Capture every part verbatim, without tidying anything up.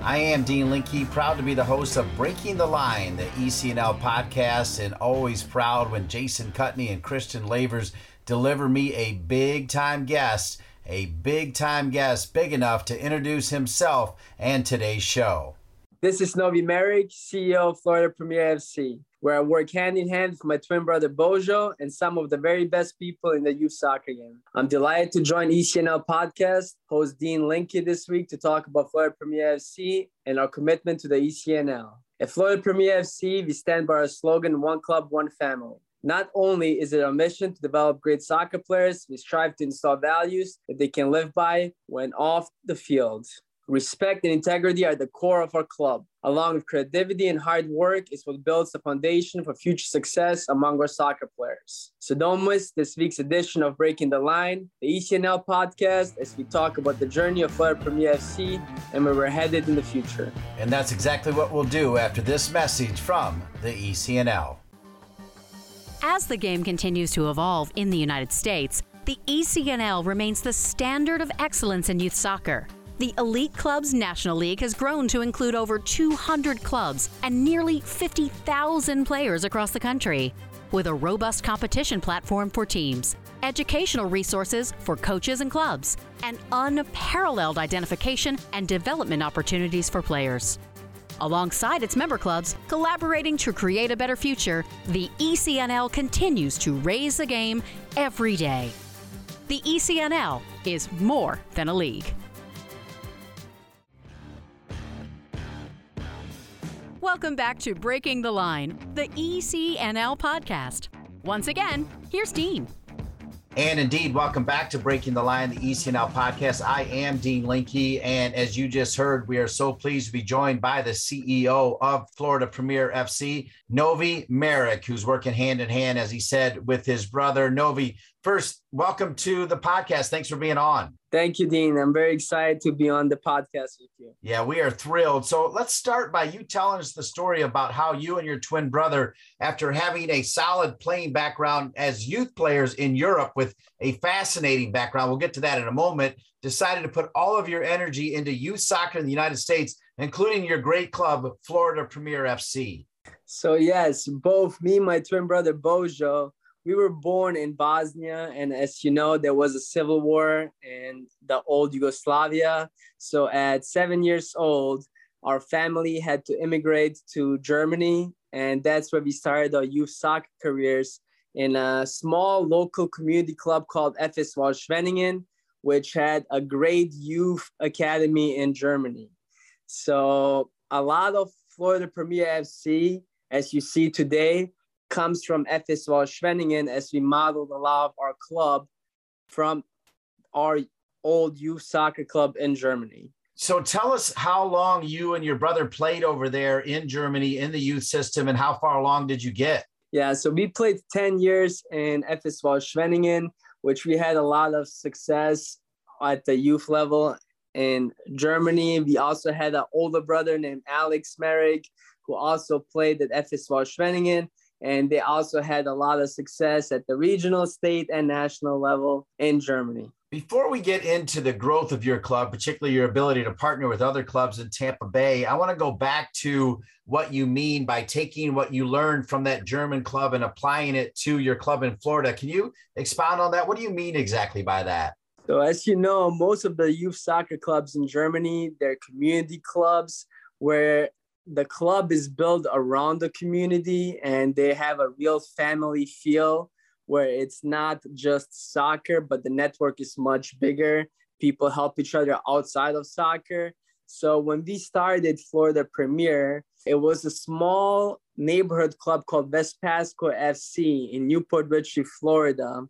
I am Dean Linke, proud to be the host of Breaking the Line, the E C N L podcast, and always proud when Jason Cutney and Christian Lavers deliver me a big-time guest, a big-time guest big enough to introduce himself and today's show. This is Novi Merrick, C E O of Florida Premier F C, where I work hand-in-hand with my twin brother Bojo and some of the very best people in the youth soccer game. I'm delighted to join E C N L podcast, host Dean Linke this week to talk about Florida Premier F C and our commitment to the E C N L. At Florida Premier F C, we stand by our slogan, one club, one family. Not only is it our mission to develop great soccer players, we strive to install values that they can live by when off the field. Respect and integrity are the core of our club. Along with creativity and hard work is what builds the foundation for future success among our soccer players. So don't miss this week's edition of Breaking the Line, the E C N L podcast, as we talk about the journey of Florida Premier F C and where we're headed in the future. And that's exactly what we'll do after this message from the E C N L. As the game continues to evolve in the United States, the E C N L remains the standard of excellence in youth soccer. The Elite Clubs National League has grown to include over two hundred clubs and nearly fifty thousand players across the country, with a robust competition platform for teams, educational resources for coaches and clubs, and unparalleled identification and development opportunities for players. Alongside its member clubs, collaborating to create a better future, the E C N L continues to raise the game every day. The E C N L is more than a league. Welcome back to Breaking the Line, the E C N L podcast. Once again, here's Dean. And indeed, welcome back to Breaking the Line, the E C N L podcast. I am Dean Linke, and as you just heard, we are so pleased to be joined by the C E O of Florida Premier F C, Novi Merrick, who's working hand in hand, as he said, with his brother. Novi, first, welcome to the podcast. Thanks for being on. Thank you, Dean. I'm very excited to be on the podcast with you. Yeah, we are thrilled. So let's start by you telling us the story about how you and your twin brother, after having a solid playing background as youth players in Europe with a fascinating background, we'll get to that in a moment, decided to put all of your energy into youth soccer in the United States, including your great club, Florida Premier F C. So yes, both me and my twin brother, Bojo, we were born in Bosnia, and as you know, there was a civil war in the old Yugoslavia. So at seven years old, our family had to immigrate to Germany, and that's where we started our youth soccer careers in a small local community club called F S V Schwenningen, which had a great youth academy in Germany. So a lot of Florida Premier F C, as you see today, comes from F S V Schwenningen, as we modeled a lot of our club from our old youth soccer club in Germany. So tell us how long you and your brother played over there in Germany in the youth system, and how far along did you get? Yeah, so we played ten years in F S V Schwenningen, which we had a lot of success at the youth level in Germany. We also had an older brother named Alex Merrick, who also played at F S V Schwenningen. And they also had a lot of success at the regional, state, and national level in Germany. Before we get into the growth of your club, particularly your ability to partner with other clubs in Tampa Bay, I want to go back to what you mean by taking what you learned from that German club and applying it to your club in Florida. Can you expound on that? What do you mean exactly by that? So as you know, most of the youth soccer clubs in Germany, they're community clubs where the club is built around the community, and they have a real family feel where it's not just soccer, but the network is much bigger. People help each other outside of soccer. So when we started Florida Premier, it was a small neighborhood club called West Pasco F C in Newport Richey, Florida.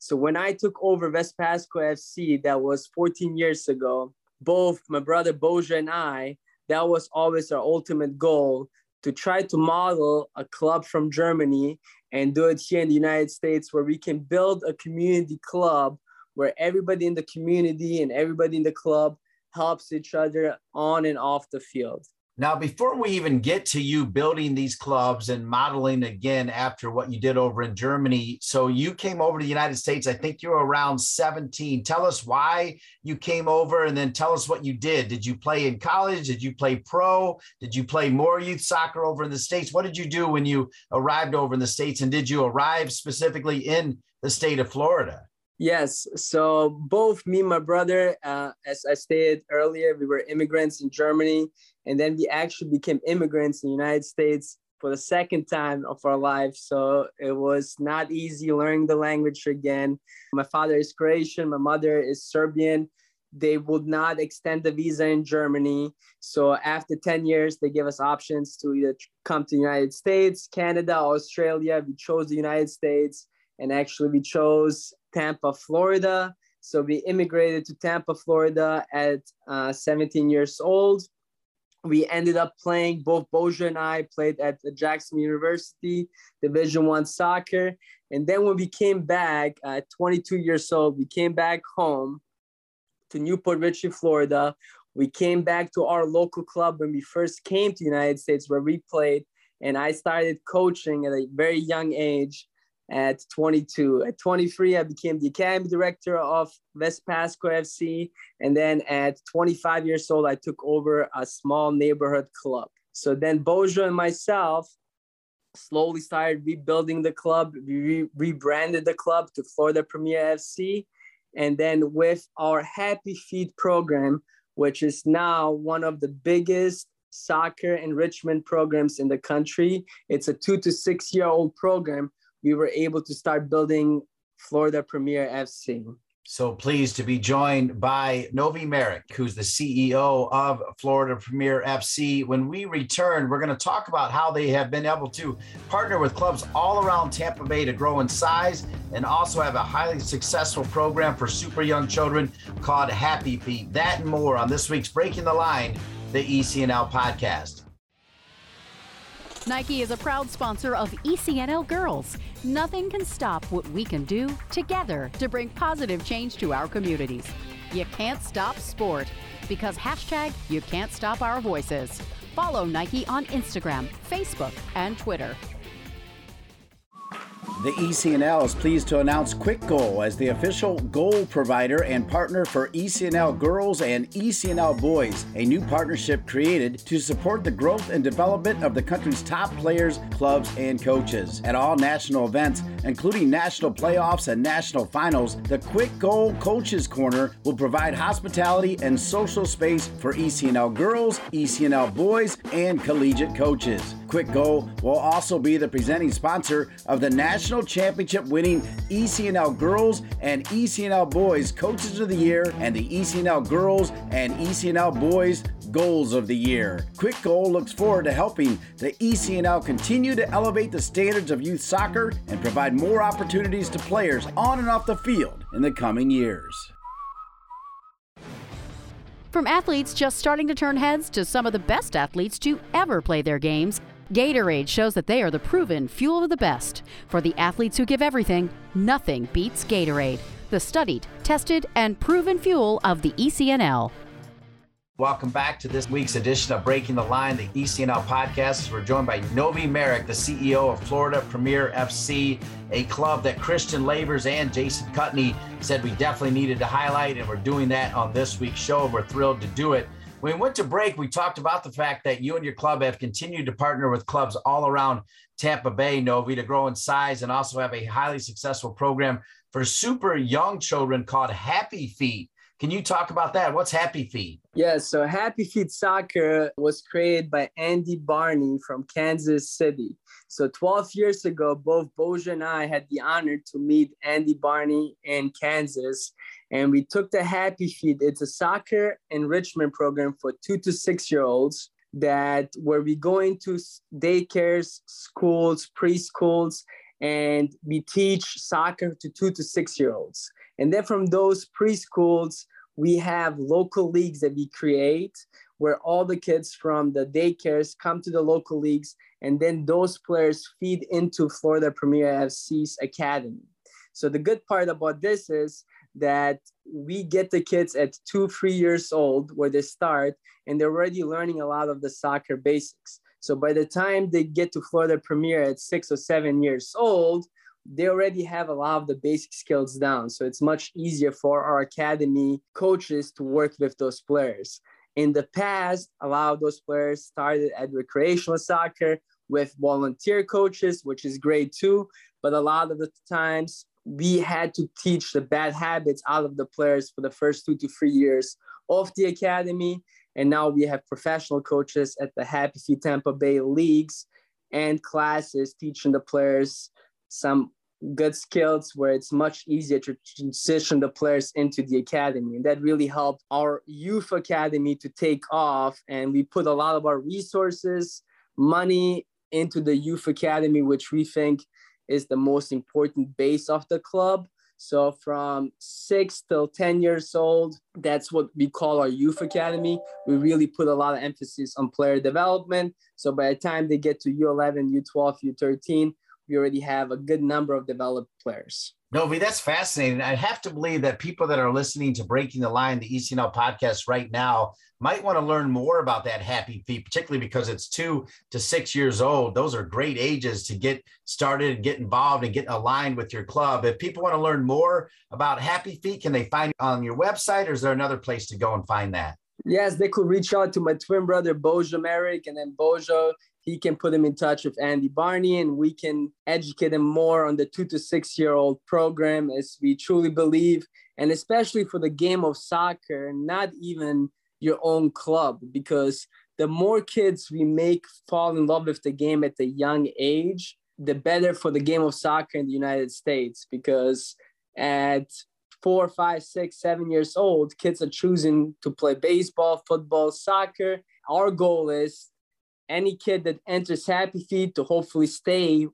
So when I took over West Pasco F C, that was fourteen years ago, both my brother Boja and I, that was always our ultimate goal, to try to model a club from Germany and do it here in the United States, where we can build a community club where everybody in the community and everybody in the club helps each other on and off the field. Now, before we even get to you building these clubs and modeling again after what you did over in Germany, so you came over to the United States, I think you were around seventeen. Tell us why you came over and then tell us what you did. Did you play in college? Did you play pro? Did you play more youth soccer over in the States? What did you do when you arrived over in the States, and did you arrive specifically in the state of Florida? Yes. So both me and my brother, uh, as I stated earlier, we were immigrants in Germany, and then we actually became immigrants in the United States for the second time of our life. So it was not easy learning the language again. My father is Croatian. My mother is Serbian. They would not extend the visa in Germany. So after ten years, they gave us options to either come to the United States, Canada, Australia. We chose the United States, and actually we chose Tampa, Florida. So we immigrated to Tampa, Florida at uh, seventeen years old. We ended up playing, both Bojo and I played at the Jacksonville University, Division One soccer. And then when we came back at uh, twenty-two years old, we came back home to Newport Richey, Florida. We came back to our local club when we first came to the United States, where we played. And I started coaching at a very young age. At twenty-two. At twenty-three, I became the academy director of West Pasco F C. And then at twenty-five years old, I took over a small neighborhood club. So then Bojo and myself slowly started rebuilding the club. We re- rebranded the club to Florida Premier F C. And then with our Happy Feet program, which is now one of the biggest soccer enrichment programs in the country. It's a two to six year old program. We were able to start building Florida Premier F C. So pleased to be joined by Novi Merrick, who's the C E O of Florida Premier F C. When we return, we're going to talk about how they have been able to partner with clubs all around Tampa Bay to grow in size, and also have a highly successful program for super young children called Happy Feet. That and more on this week's Breaking the Line, the E C N L podcast. Nike is a proud sponsor of E C N L Girls. Nothing can stop what we can do together to bring positive change to our communities. You can't stop sport, because hashtag you can't stop our voices. Follow Nike on Instagram, Facebook, and Twitter. The E C N L is pleased to announce Quick Goal as the official goal provider and partner for E C N L Girls and E C N L Boys, a new partnership created to support the growth and development of the country's top players, clubs, and coaches. At all national events, including national playoffs and national finals, the Quick Goal Coaches Corner will provide hospitality and social space for E C N L Girls, E C N L Boys, and collegiate coaches. Quick Goal will also be the presenting sponsor of the National National Championship winning E C N L Girls and E C N L Boys Coaches of the Year, and the E C N L Girls and E C N L Boys Goals of the Year. Quick Goal looks forward to helping the E C N L continue to elevate the standards of youth soccer and provide more opportunities to players on and off the field in the coming years. From athletes just starting to turn heads to some of the best athletes to ever play their games, Gatorade shows that they are the proven fuel of the best. For the athletes who give everything, nothing beats Gatorade, the studied, tested, and proven fuel of the E C N L. Welcome back to this week's edition of Breaking the Line, the E C N L podcast. We're joined by Novi Merrick, the C E O of Florida Premier F C, a club that Christian Lavers and Jason Cutney said we definitely needed to highlight, and we're doing that on this week's show. We're thrilled to do it. When we went to break, we talked about the fact that you and your club have continued to partner with clubs all around Tampa Bay, Novi, to grow in size, and also have a highly successful program for super young children called Happy Feet. Can you talk about that? What's Happy Feet? Yeah, so Happy Feet Soccer was created by Andy Barney from Kansas City. So twelve years ago, both Bojo and I had the honor to meet Andy Barney in Kansas. And we took the Happy Feet. It's a soccer enrichment program for two to six-year-olds that where we go into daycares, schools, preschools, and we teach soccer to two to six-year-olds. And then from those preschools, We have local leagues that we create where all the kids from the daycares come to the local leagues, and then those players feed into Florida Premier F C's academy. So the good part about this is that we get the kids at two, three years old where they start, and they're already learning a lot of the soccer basics. So by the time they get to Florida Premier at six or seven years old, they already have a lot of the basic skills down. So it's much easier for our academy coaches to work with those players. In the past, a lot of those players started at recreational soccer with volunteer coaches, which is great too. But a lot of the times we had to teach the bad habits out of the players for the first two to three years of the academy. And now we have professional coaches at the Happy Feet Tampa Bay leagues and classes teaching the players some good skills where it's much easier to transition the players into the academy. And that really helped our youth academy to take off. And we put a lot of our resources, money into the youth academy, which we think is the most important base of the club. So from six till ten years old, that's what we call our youth academy. We really put a lot of emphasis on player development. So by the time they get to U eleven, U twelve, U thirteen, we already have a good number of developed players. Novi, that's fascinating. I have to believe that people that are listening to Breaking the Line, the E C N L podcast right now, might want to learn more about that Happy Feet, particularly because it's two to six years old. Those are great ages to get started and get involved and get aligned with your club. If people want to learn more about Happy Feet, can they find it on your website, or is there another place to go and find that? Yes, they could reach out to my twin brother, Bojo Merrick, and then Bojo, he can put them in touch with Andy Barney, and we can educate them more on the two to six year old program, as we truly believe. And especially for the game of soccer, not even your own club, because the more kids we make fall in love with the game at a young age, the better for the game of soccer in the United States, because at four, five, six, seven years old, kids are choosing to play baseball, football, soccer. Our goal is any kid that enters Happy Feet to hopefully stay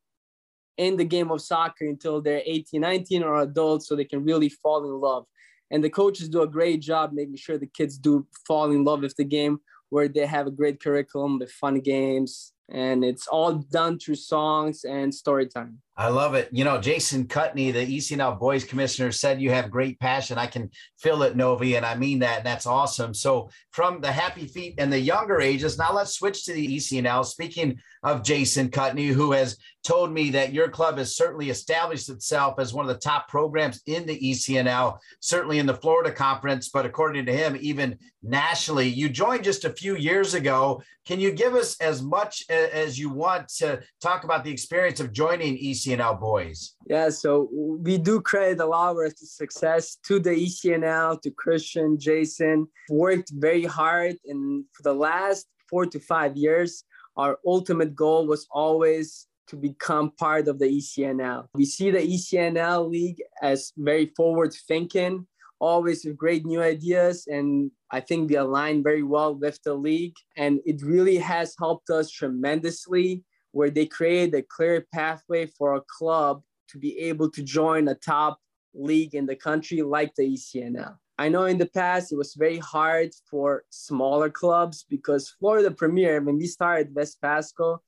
in the game of soccer until they're eighteen, nineteen or adults, so they can really fall in love. And the coaches do a great job making sure the kids do fall in love with the game, where they have a great curriculum with fun games. And it's all done through songs and story time. I love it. You know, Jason Cutney, the E C N L Boys Commissioner, said you have great passion. I can feel it, Novi, and I mean that, and that's awesome. So from the Happy Feet and the younger ages, now let's switch to the E C N L. Speaking of Jason Cutney, who has told me that your club has certainly established itself as one of the top programs in the E C N L, certainly in the Florida Conference, but according to him, even nationally. You joined just a few years ago. Can you give us as much as you want to talk about the experience of joining E C N L? E C N L Boys. Yeah, so we do credit a lot of our success to the E C N L, to Christian, Jason. Worked very hard, and for the last four to five years, our ultimate goal was always to become part of the E C N L. We see the E C N L League as very forward-thinking, always with great new ideas, and I think we align very well with the league, and it really has helped us tremendously, where they created a clear pathway for a club to be able to join a top league in the country like the E C N L. I know in the past, it was very hard for smaller clubs, because Florida Premier, when we started West Pasco,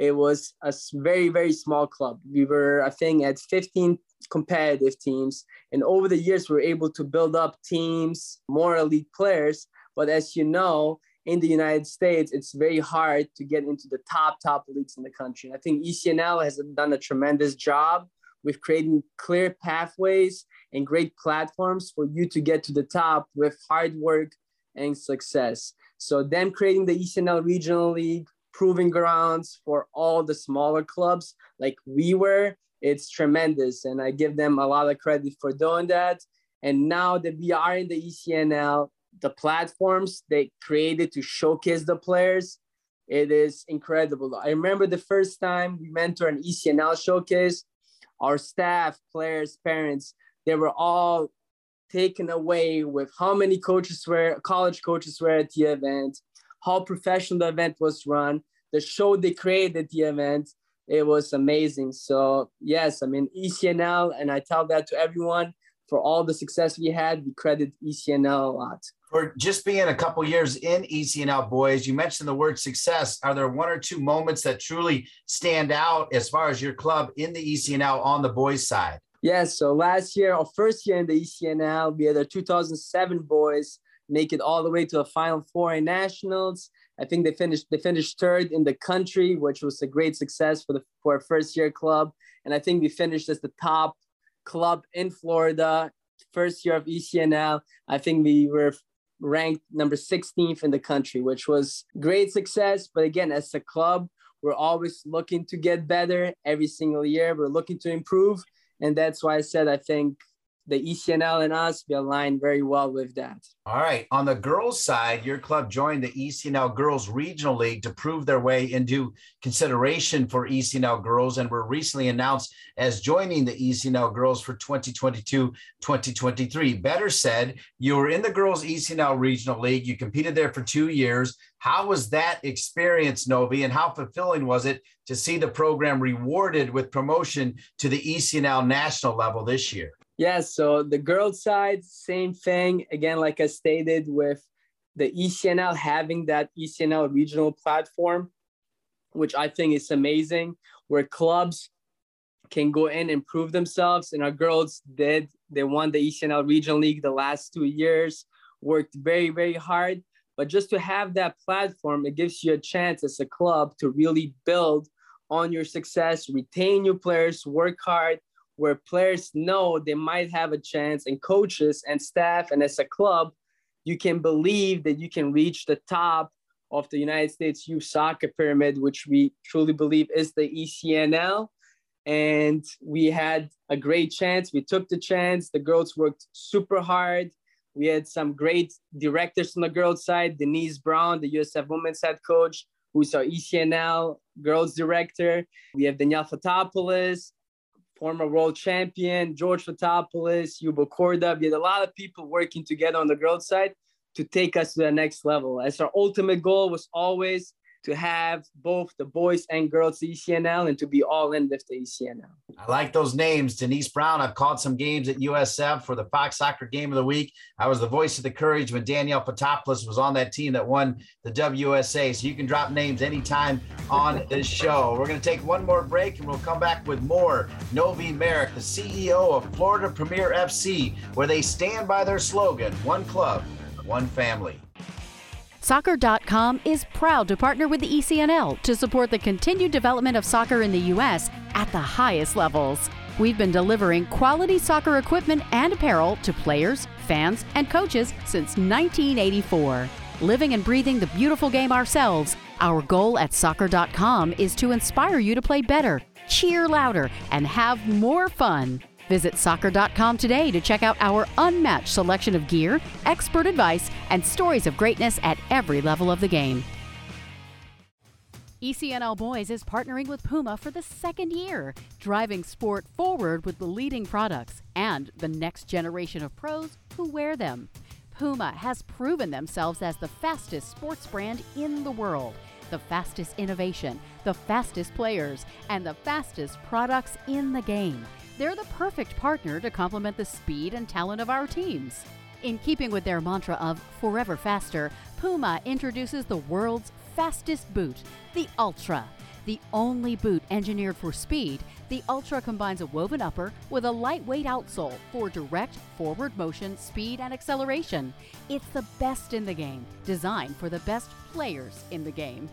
it was a very, very small club. We were, I think, at fifteen competitive teams. And over the years, we were able to build up teams, more elite players. But as you know, in the United States, it's very hard to get into the top, top leagues in the country. And I think E C N L has done a tremendous job with creating clear pathways and great platforms for you to get to the top with hard work and success. So them creating the E C N L Regional League, proving grounds for all the smaller clubs like we were, it's tremendous. And I give them a lot of credit for doing that. And now that we are in the E C N L, the platforms they created to showcase the players, it is incredible. I remember the first time we went to an E C N L showcase, our staff, players, parents, they were all taken away with how many coaches were, college coaches were at the event, how professional the event was run, the show they created at the event. It was amazing. So yes, I mean, E C N L, and I tell that to everyone, for all the success we had. We credit E C N L a lot. For just being a couple years in E C N L, boys, you mentioned the word success. Are there one or two moments that truly stand out as far as your club in the E C N L on the boys' side? Yes, yeah, so last year, our first year in the E C N L, we had our two thousand seven boys make it all the way to the Final Four in Nationals. I think they finished they finished third in the country, which was a great success for the for a first-year club. And I think we finished as the top club in Florida, first year of E C N L. I think we were ranked number sixteenth in the country, which was great success. But again, as a club, we're always looking to get better every single year. We're looking to improve. And that's why I said I think the E C N L and us, we align very well with that. All right. On the girls' side, your club joined the E C N L Girls Regional League to prove their way into consideration for E C N L girls, and were recently announced as joining the E C N L girls for twenty twenty-two twenty twenty-three. Better said, you were in the Girls E C N L Regional League. You competed there for two years. How was that experience, Novi, and how fulfilling was it to see the program rewarded with promotion to the E C N L national level this year? Yes, yeah, so the girls' side, same thing. Again, like I stated, with the E C N L having that E C N L regional platform, which I think is amazing, where clubs can go in and prove themselves. And our girls did. They won the E C N L Regional League the last two years, worked very, very hard. But just to have that platform, it gives you a chance as a club to really build on your success, retain your players, work hard, where players know they might have a chance, and coaches and staff and as a club, you can believe that you can reach the top of the United States youth soccer pyramid, which we truly believe is the E C N L. And we had a great chance. We took the chance. The girls worked super hard. We had some great directors on the girls' side. Denise Brown, the U S F women's head coach, who's our E C N L girls director. We have Danielle Fotopoulos, former world champion, George Fotopoulos, Yubo Korda. We had a lot of people working together on the girls' side to take us to the next level. As our ultimate goal was always to have both the boys and girls E C N L and to be all in with the E C N L. I like those names. Denise Brown, I've called some games at U S F for the Fox Soccer Game of the Week. I was the voice of the Courage when Danielle Fotopoulos was on that team that won the W U S A. So you can drop names anytime on this show. We're going to take one more break and we'll come back with more. Novi Merrick, the C E O of Florida Premier F C, where they stand by their slogan, one club, one family. Soccer dot com is proud to partner with the E C N L to support the continued development of soccer in the U S at the highest levels. We've been delivering quality soccer equipment and apparel to players, fans, and coaches since nineteen eighty-four. Living and breathing the beautiful game ourselves, our goal at Soccer dot com is to inspire you to play better, cheer louder, and have more fun. Visit soccer dot com today to check out our unmatched selection of gear, expert advice, and stories of greatness at every level of the game. E C N L Boys is partnering with Puma for the second year, driving sport forward with the leading products and the next generation of pros who wear them. Puma has proven themselves as the fastest sports brand in the world, the fastest innovation, the fastest players, and the fastest products in the game. They're the perfect partner to complement the speed and talent of our teams. In keeping with their mantra of forever faster, Puma introduces the world's fastest boot, the Ultra. The only boot engineered for speed, the Ultra combines a woven upper with a lightweight outsole for direct forward motion, speed, and acceleration. It's the best in the game, designed for the best players in the game.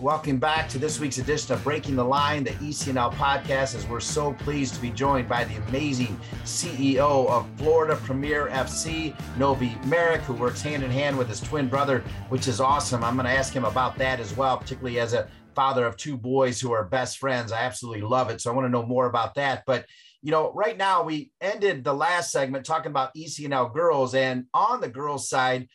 Welcome back to this week's edition of Breaking the Line, the E C N L podcast, as we're so pleased to be joined by the amazing C E O of Florida Premier F C, Novi Merrick, who works hand-in-hand with his twin brother, which is awesome. I'm going to ask him about that as well, particularly as a father of two boys who are best friends. I absolutely love it, so I want to know more about that. But, you know, right now we ended the last segment talking about E C N L girls, and on the girls' side,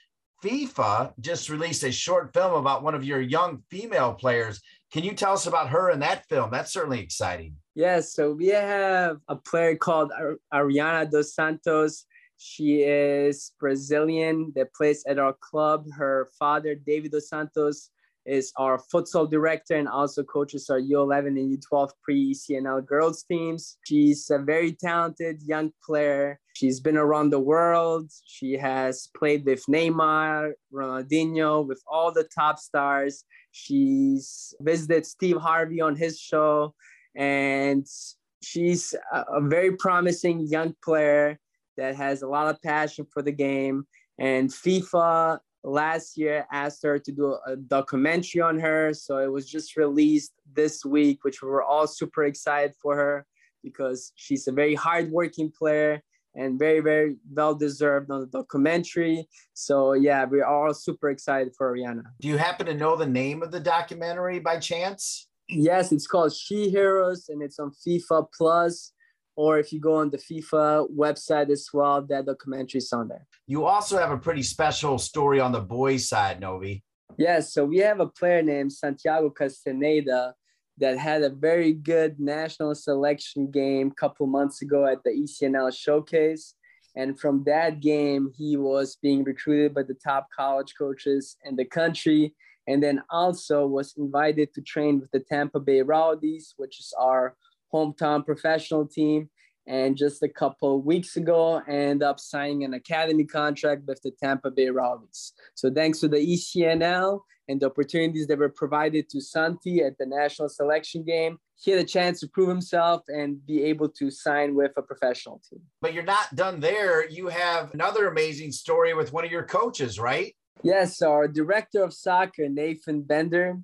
FIFA just released a short film about one of your young female players. Can you tell us about her in that film? That's certainly exciting. Yes, so we have a player called Ariana dos Santos. She is Brazilian that plays at our club. Her father, David dos Santos, is our futsal director and also coaches our U eleven and U twelve pre-E C N L girls teams. She's a very talented young player. She's been around the world. She has played with Neymar, Ronaldinho, with all the top stars. She's visited Steve Harvey on his show, and she's a very promising young player that has a lot of passion for the game. And FIFA last year asked her to do a documentary on her. So it was just released this week, which we were all super excited for her because she's a very hardworking player and very, very well-deserved on the documentary. So yeah, we are all super excited for Ariana. Do you happen to know the name of the documentary by chance? Yes, it's called She Heroes, and it's on FIFA Plus. Or if you go on the FIFA website as well, that documentary is on there. You also have a pretty special story on the boys' side, Novi. Yes, so we have a player named Santiago Castaneda that had a very good national selection game a couple months ago at the E C N L Showcase. And from that game, he was being recruited by the top college coaches in the country, and then also was invited to train with the Tampa Bay Rowdies, which is our hometown professional team. And just a couple of weeks ago, I ended up signing an academy contract with the Tampa Bay Rowdies. So thanks to the E C N L and the opportunities that were provided to Santi at the national selection game, he had a chance to prove himself and be able to sign with a professional team. But you're not done there. You have another amazing story with one of your coaches, right? Yes, our director of soccer, Nathan Bender,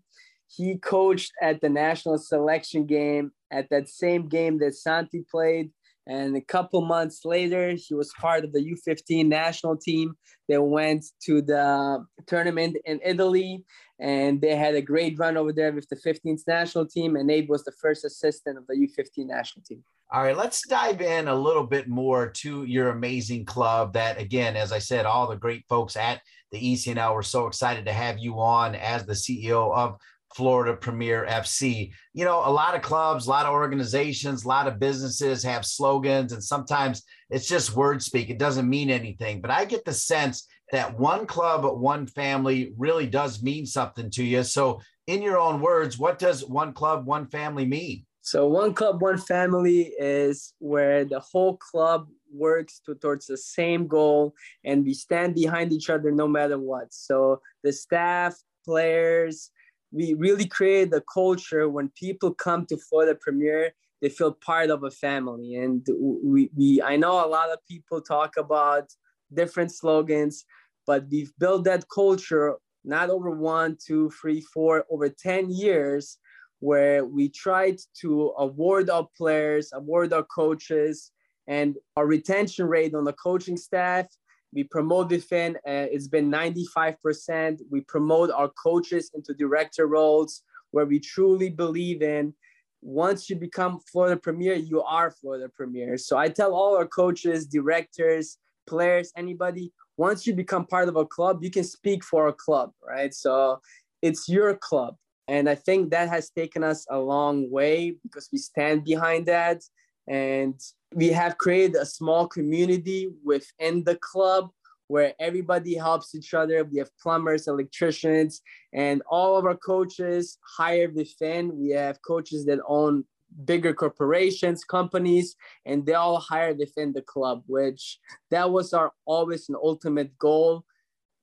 he coached at the national selection game at that same game that Santi played. And a couple months later, he was part of the U fifteen national team that went to the tournament in Italy. And they had a great run over there with the fifteenth national team. And Nate was the first assistant of the U fifteen national team. All right, let's dive in a little bit more to your amazing club that, again, as I said, all the great folks at the E C N L were so excited to have you on as the C E O of Florida Premier F C. You know, a lot of clubs, a lot of organizations, a lot of businesses have slogans, and sometimes it's just word speak. It doesn't mean anything, but I get the sense that one club, one family really does mean something to you. So in your own words, what does one club, one family mean? So one club, one family is where the whole club works to, towards the same goal, and we stand behind each other no matter what. So the staff, players, we really created a culture when people come to Florida Premier, they feel part of a family. And we, we I know a lot of people talk about different slogans, but we've built that culture not over one, two, three, four, over ten years, where we tried to award our players, award our coaches, and our retention rate on the coaching staff. We promote within, uh, it's been ninety-five percent. We promote our coaches into director roles where we truly believe in. Once you become Florida Premier, you are Florida Premier. So I tell all our coaches, directors, players, anybody, once you become part of a club, you can speak for a club, right? So it's your club. And I think that has taken us a long way because we stand behind that. And we have created a small community within the club where everybody helps each other. We have plumbers, electricians, and all of our coaches hired within. We have coaches that own bigger corporations, companies, and they all hired within the club, which that was our always an ultimate goal.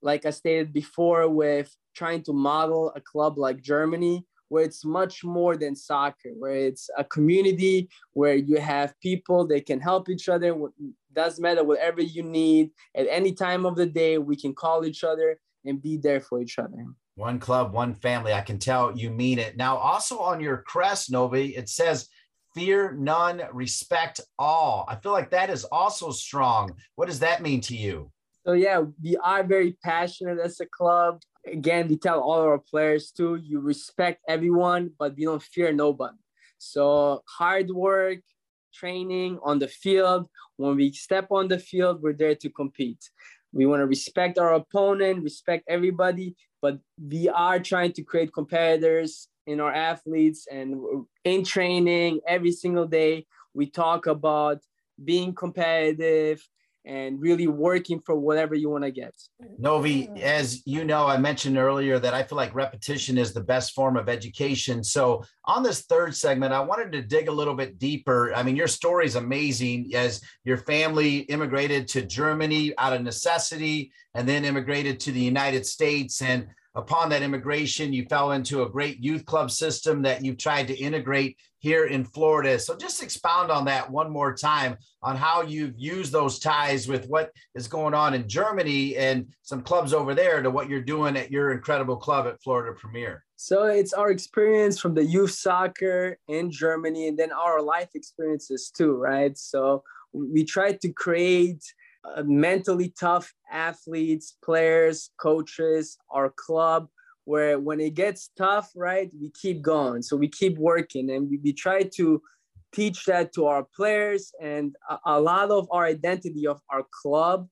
Like I stated before, with trying to model a club like Germany, where it's much more than soccer, where it's a community, where you have people that can help each other. It doesn't matter whatever you need. At any time of the day, we can call each other and be there for each other. One club, one family. I can tell you mean it. Now, also on your crest, Novi, it says, "Fear none, respect all." I feel like that is also strong. What does that mean to you? So yeah, we are very passionate as a club. Again, we tell all our players too, you respect everyone, but we don't fear nobody. So hard work, training on the field. When we step on the field, we're there to compete. We want to respect our opponent, respect everybody, but we are trying to create competitors in our athletes. And in training every single day, we talk about being competitive, and really working for whatever you want to get. Novi, as you know, I mentioned earlier that I feel like repetition is the best form of education. So on this third segment, I wanted to dig a little bit deeper. I mean, your story is amazing, as your family immigrated to Germany out of necessity and then immigrated to the United States. And upon that immigration, you fell into a great youth club system that you've tried to integrate here in Florida. So just expound on that one more time, on how you've used those ties with what is going on in Germany and some clubs over there to what you're doing at your incredible club at Florida Premier. So it's our experience from the youth soccer in Germany, and then our life experiences too, right? So we try to create Uh, mentally tough athletes, players, coaches, our club, where when it gets tough, right, we keep going. So we keep working, and we, we try to teach that to our players. And a, a lot of our identity of our club,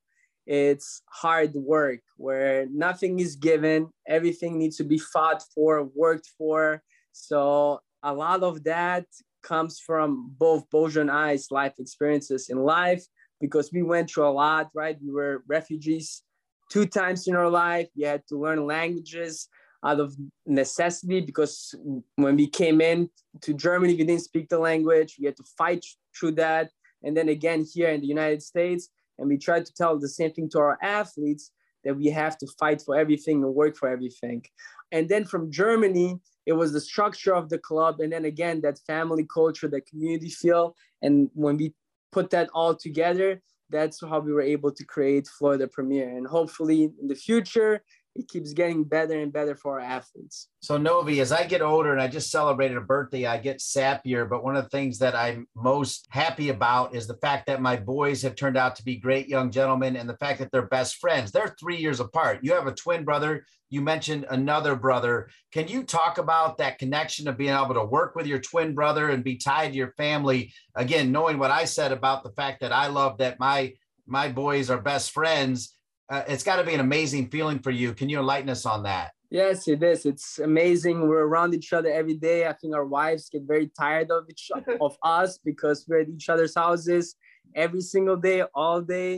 it's hard work, where nothing is given. Everything needs to be fought for, worked for. So a lot of that comes from both Bojo and I's life experiences in life, because we went through a lot, right? We were refugees two times in our life. We had to learn languages out of necessity, because when we came in to Germany, we didn't speak the language. We had to fight through that. And then again, here in the United States, and we tried to tell the same thing to our athletes, that we have to fight for everything and work for everything. And then from Germany, it was the structure of the club. And then again, that family culture, that community feel. And when we put that all together, that's how we were able to create Florida Premier. And hopefully in the future, it keeps getting better and better for our athletes. So Novi, as I get older, and I just celebrated a birthday, I get sappier. But one of the things that I'm most happy about is the fact that my boys have turned out to be great young gentlemen, and the fact that they're best friends. They're three years apart. You have a twin brother. You mentioned another brother. Can you talk about that connection of being able to work with your twin brother and be tied to your family? Again, knowing what I said about the fact that I love that my, my boys are best friends, Uh, it's got to be an amazing feeling for you. Can you enlighten us on that? Yes, it is. It's amazing. We're around each other every day. I think our wives get very tired of each of us, because we're at each other's houses every single day, all day.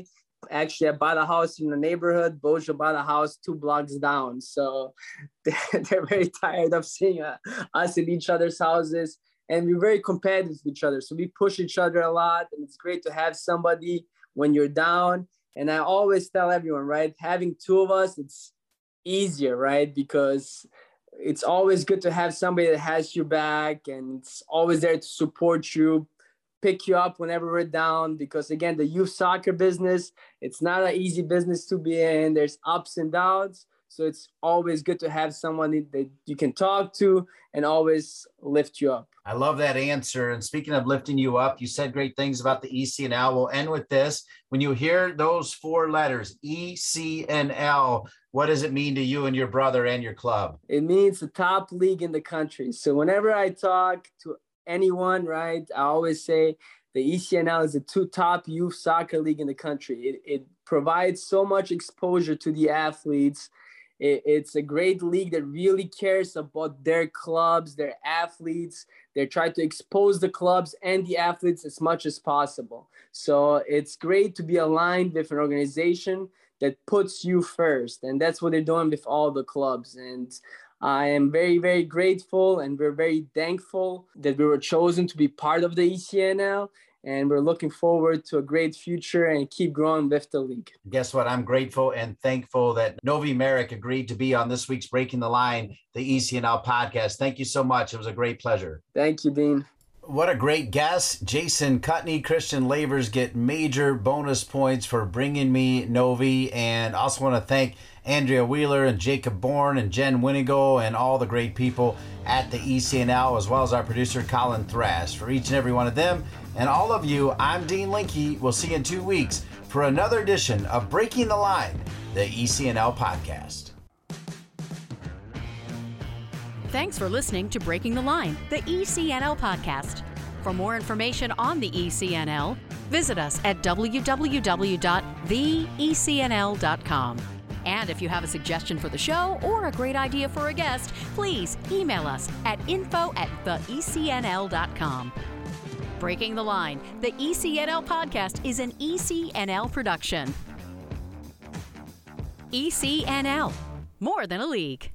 Actually, I bought a house in the neighborhood. Bojo bought a house two blocks down. So they're very tired of seeing uh, us at each other's houses. And we're very competitive with each other. So we push each other a lot. And it's great to have somebody when you're down. And I always tell everyone, right, having two of us, it's easier, right? Because it's always good to have somebody that has your back and it's always there to support you, pick you up whenever we're down. Because again, the youth soccer business, it's not an easy business to be in. There's ups and downs. So it's always good to have someone that you can talk to and always lift you up. I love that answer. And speaking of lifting you up, you said great things about the E C N L. We'll end with this. When you hear those four letters, E C N L, what does it mean to you and your brother and your club? It means the top league in the country. So whenever I talk to anyone, right, I always say the E C N L is the two top youth soccer league in the country. It, it provides so much exposure to the athletes. It's a great league that really cares about their clubs, their athletes. They try to expose the clubs and the athletes as much as possible. So it's great to be aligned with an organization that puts you first. And that's what they're doing with all the clubs. And I am very, very grateful, and we're very thankful that we were chosen to be part of the E C N L. And we're looking forward to a great future and keep growing with the league. Guess what? I'm grateful and thankful that Novi Merrick agreed to be on this week's Breaking the Line, the E C N L podcast. Thank you so much. It was a great pleasure. Thank you, Dean. What a great guest. Jason Cutney, Christian Lavers get major bonus points for bringing me Novi. And also want to thank Andrea Wheeler and Jacob Bourne and Jen Winigo and all the great people at the E C N L, as well as our producer, Colin Thrash. For each and every one of them and all of you, I'm Dean Linke. We'll see you in two weeks for another edition of Breaking the Line, the E C N L podcast. Thanks for listening to Breaking the Line, the E C N L podcast. For more information on the E C N L, visit us at w w w dot the e c n l dot com. And if you have a suggestion for the show or a great idea for a guest, please email us at info at the e c n l dot com. Breaking the Line, the E C N L podcast is an E C N L production. E C N L, more than a league.